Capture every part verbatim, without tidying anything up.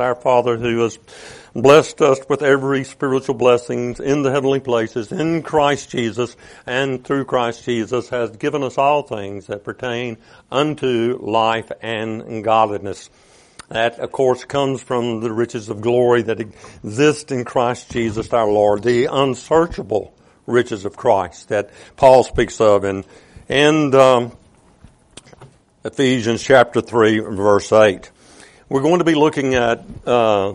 Our Father who has blessed us with every spiritual blessing in the heavenly places, in Christ Jesus and through Christ Jesus, has given us all things that pertain unto life and godliness. That, of course, comes from the riches of glory that exist in Christ Jesus our Lord, the unsearchable riches of Christ that Paul speaks of in, in um, Ephesians chapter three, verse eight. We're going to be looking at uh,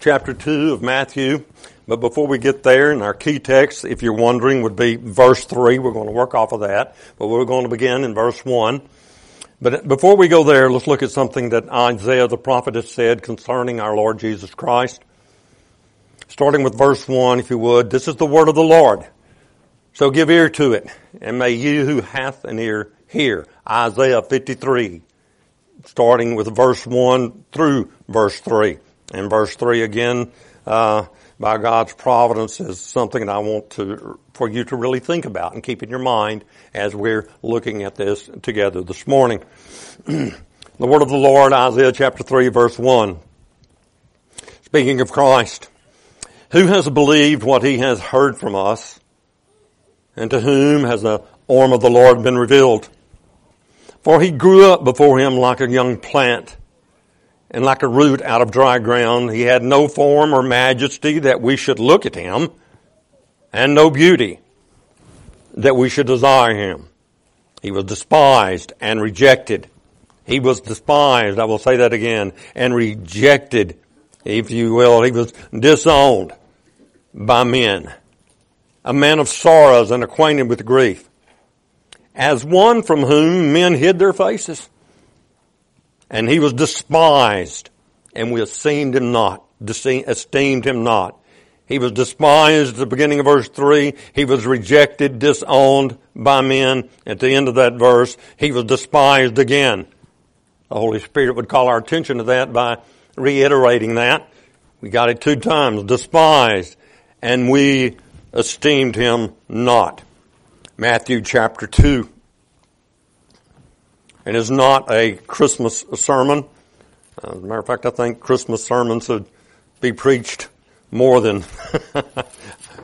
chapter two of Matthew, but before we get there, and our key text, if you're wondering, would be verse three. We're going to work off of that, but we're going to begin in verse one. But before we go there, let's look at something that Isaiah the prophet has said concerning our Lord Jesus Christ. Starting with verse one, if you would, this is the word of the Lord. So give ear to it, and may you who hath an ear hear. Isaiah fifty-three. Starting with verse one through verse three. And verse three again, uh, by God's providence, is something that I want to, for you to really think about and keep in your mind as we're looking at this together this morning. The word of the Lord, Isaiah chapter three, verse one. Speaking of Christ, who has believed what he has heard from us, and to whom has the arm of the Lord been revealed? For he grew up before him like a young plant, and like a root out of dry ground. He had no form or majesty that we should look at him, and no beauty that we should desire him. He was despised and rejected. He was despised, I will say that again, and rejected, if you will. He was disowned by men, a man of sorrows and acquainted with grief. As one from whom men hid their faces. And he was despised, and we esteemed him not, esteemed him not. He was despised at the beginning of verse three. He was rejected, disowned by men. At the end of that verse, he was despised again. The Holy Spirit would call our attention to that by reiterating that. We got it two times, despised, and we esteemed him not. Matthew chapter two. It is not a Christmas sermon. As a matter of fact, I think Christmas sermons should be preached more than...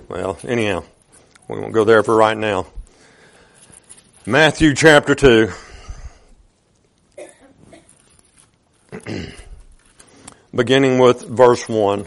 well, anyhow, we won't go there for right now. Matthew chapter two. Beginning with verse one.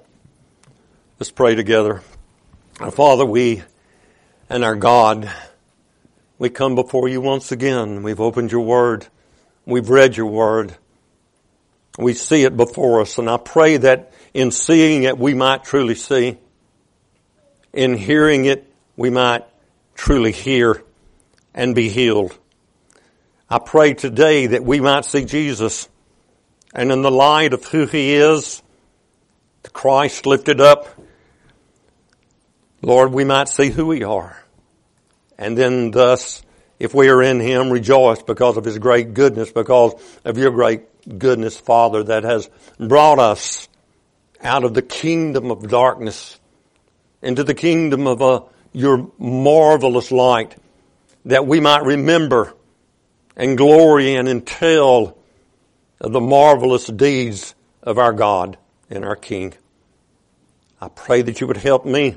Let's pray together. Our Father, we and our God, we come before you once again. We've opened your word. We've read your word. We see it before us. And I pray that in seeing it, we might truly see. In hearing it, we might truly hear and be healed. I pray today that we might see Jesus. And in the light of who he is, the Christ lifted up, Lord, we might see who we are. And then thus, if we are in him, rejoice because of his great goodness, because of your great goodness, Father, that has brought us out of the kingdom of darkness into the kingdom of uh, your marvelous light, that we might remember and glory and intell the marvelous deeds of our God and our King. I pray that you would help me.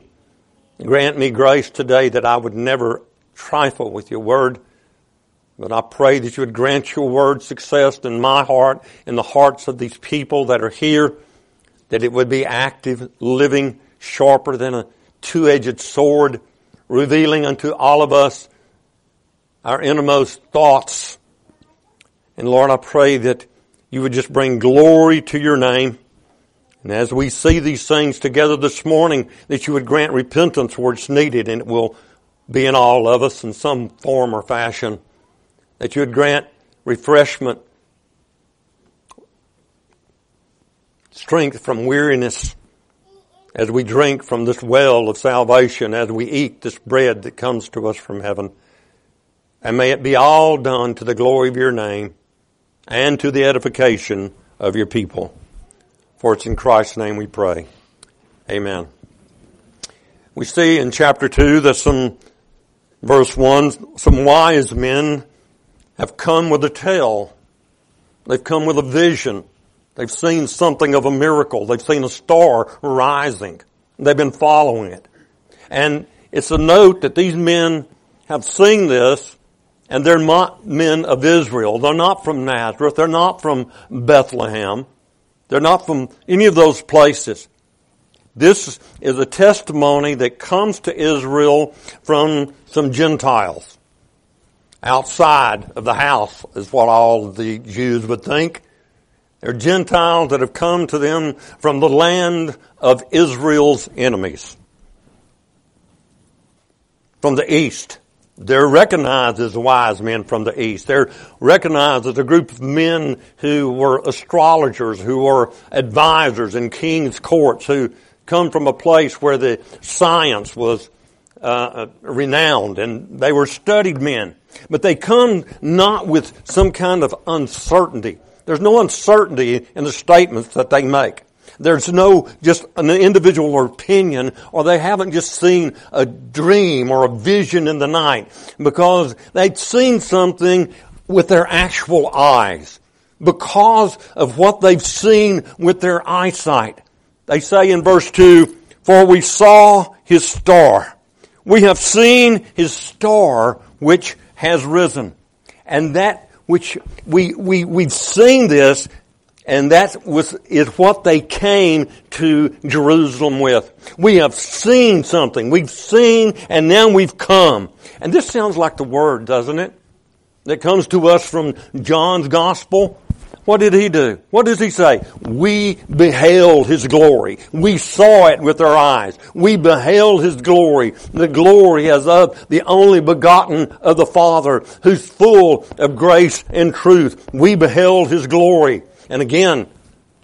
Grant me grace today that I would never trifle with your word, But I pray that you would grant your word success in my heart, in the hearts of these people that are here, that it would be active, living, sharper than a two-edged sword, revealing unto all of us our innermost thoughts. And Lord, I pray that you would just bring glory to your name. And as we see these things together this morning, that you would grant repentance where it's needed, and it will be in all of us in some form or fashion. That you would grant refreshment, strength from weariness as we drink from this well of salvation, as we eat this bread that comes to us from heaven. And may it be all done to the glory of your name and to the edification of your people. For it's in Christ's name we pray. Amen. We see in chapter two that some, verse one, some wise men have come with a tale. They've come with a vision. They've seen something of a miracle. They've seen a star rising. They've been following it. And it's a note that these men have seen this, and they're not men of Israel. They're not from Nazareth. They're not from Bethlehem. They're not from any of those places. This is a testimony that comes to Israel from some Gentiles. Outside of the house is what all the Jews would think. They're Gentiles that have come to them from the land of Israel's enemies. From the east. They're recognized as wise men from the east. They're recognized as a group of men who were astrologers, who were advisors in king's courts, who come from a place where the science was uh, renowned, and they were studied men. But they come not with some kind of uncertainty. There's no uncertainty in the statements that they make. There's no just an individual opinion, or they haven't just seen a dream or a vision in the night, because they'd seen something with their actual eyes because of what they've seen with their eyesight. They say in verse two, "For we saw his star. We have seen his star which has risen." And that which we, we, we've seen this, and that was, is what they came to Jerusalem with. We have seen something. We've seen, and now we've come. And this sounds like the Word, doesn't it? That comes to us from John's Gospel. What did he do? What does he say? We beheld his glory. We saw it with our eyes. We beheld his glory. The glory as of the only begotten of the Father, who's full of grace and truth. We beheld his glory. And again,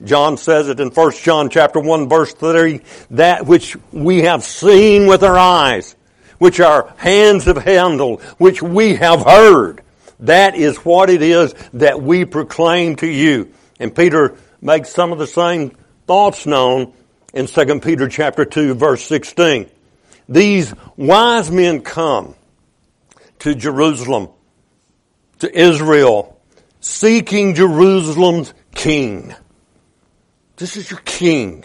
John says it in First John chapter one, verse three, that which we have seen with our eyes, which our hands have handled, which we have heard, that is what it is that we proclaim to you. And Peter makes some of the same thoughts known in Second Peter chapter two, verse sixteen. These wise men come to Jerusalem, to Israel, seeking Jerusalem's king. This is your king.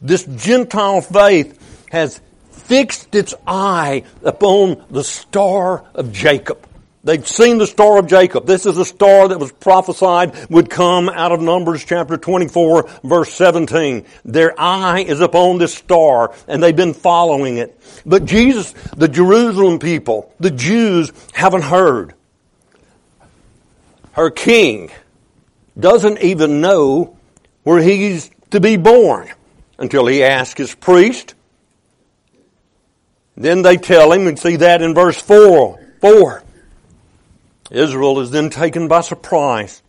This Gentile faith has fixed its eye upon the star of Jacob. They've seen the star of Jacob. This is a star that was prophesied would come out of Numbers chapter twenty-four, verse seventeen. Their eye is upon this star, and they've been following it. But Jesus, the Jerusalem people, the Jews, haven't heard. Her king doesn't even know where he's to be born until he asks his priest. Then they tell him, and see that in verse four. Four. Israel is then taken by surprise.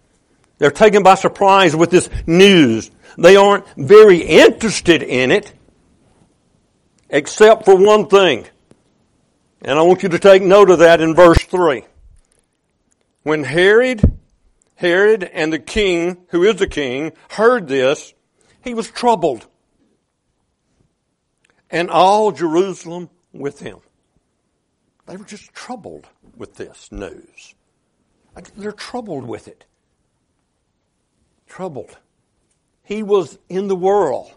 They're taken by surprise with this news. They aren't very interested in it, except for one thing. And I want you to take note of that in verse three. When Herod, Herod and the king, who is the king, heard this, he was troubled, and all Jerusalem with him. They were just troubled with this news. They're troubled with it. Troubled. He was in the world.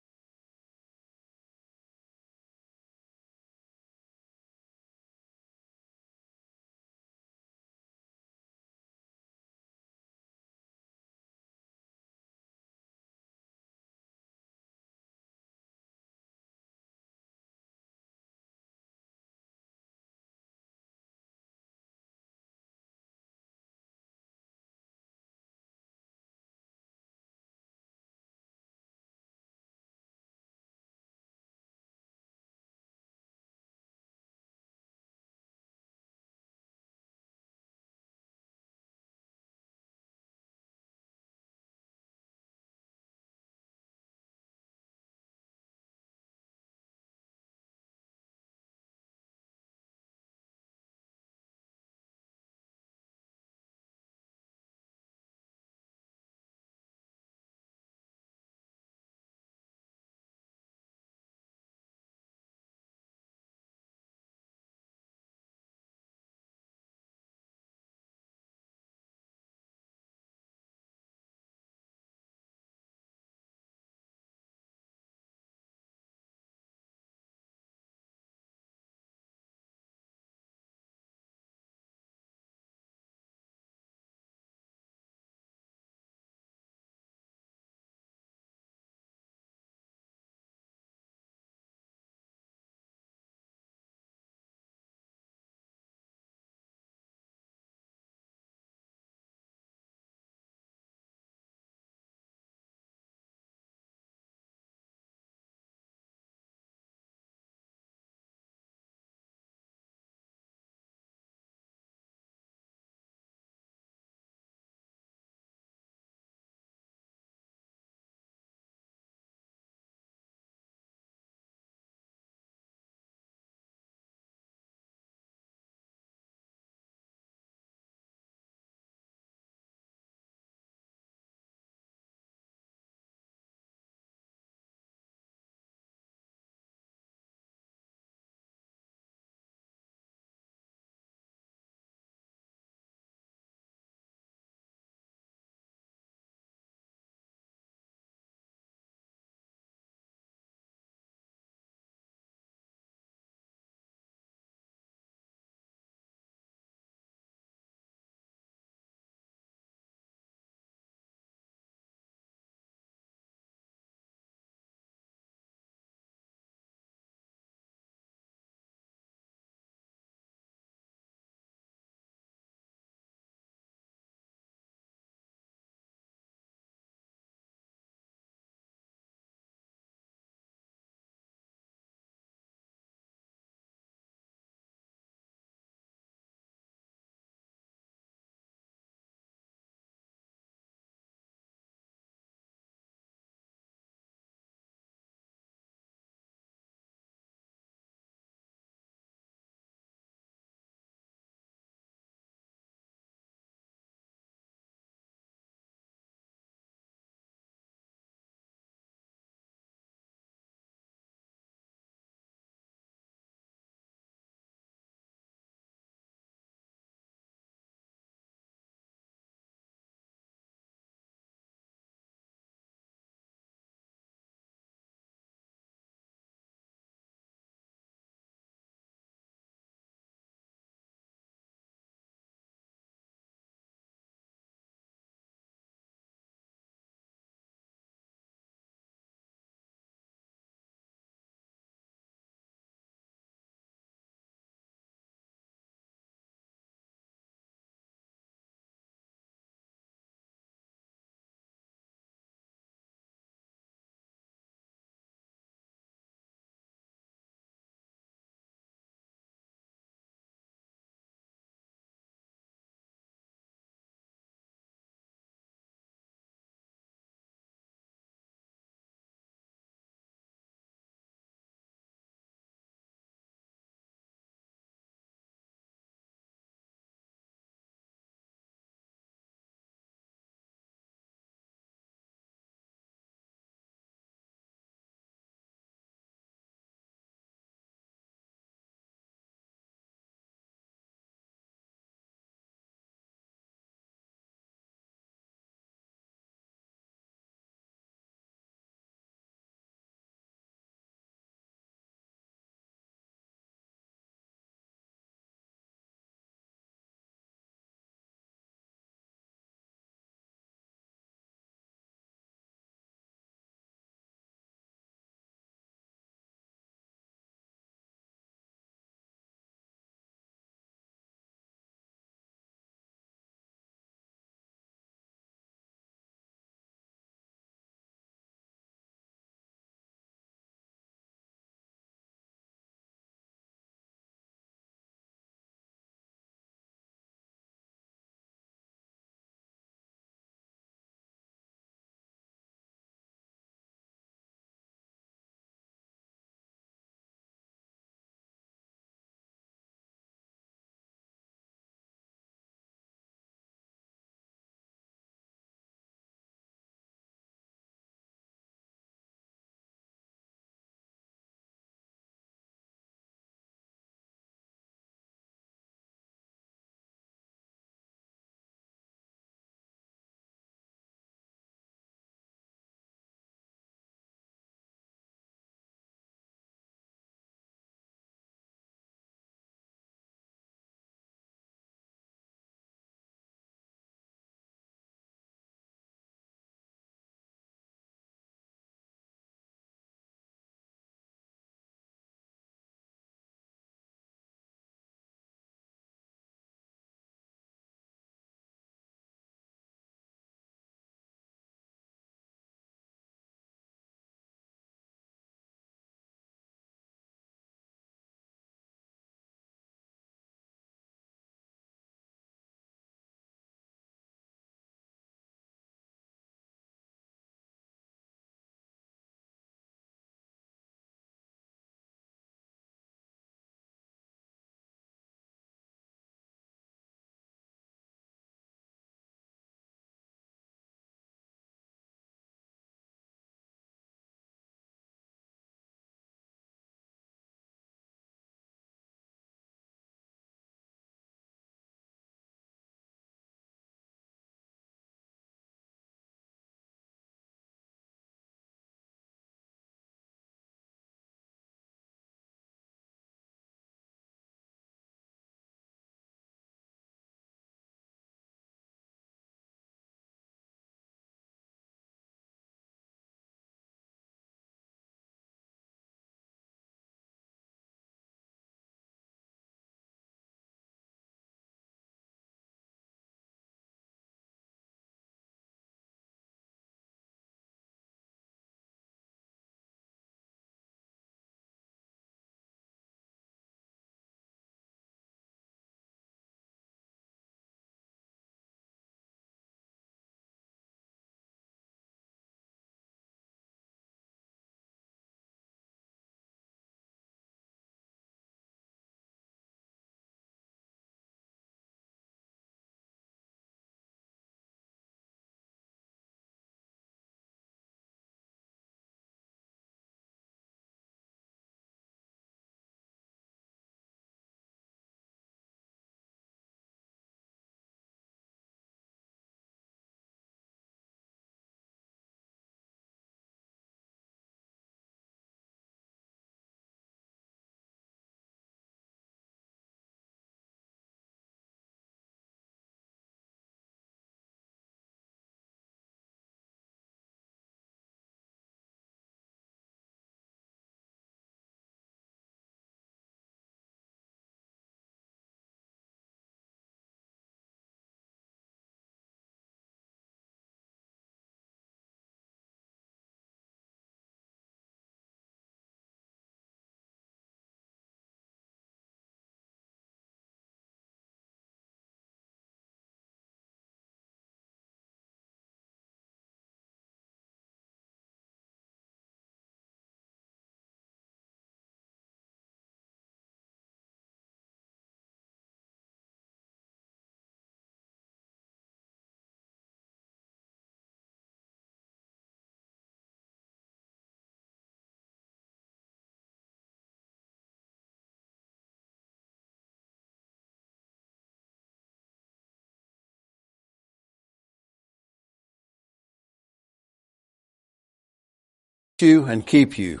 You and keep you.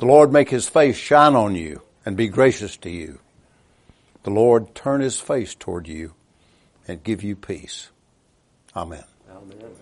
The Lord make his face shine on you and be gracious to you. The Lord turn his face toward you and give you peace. Amen. Amen.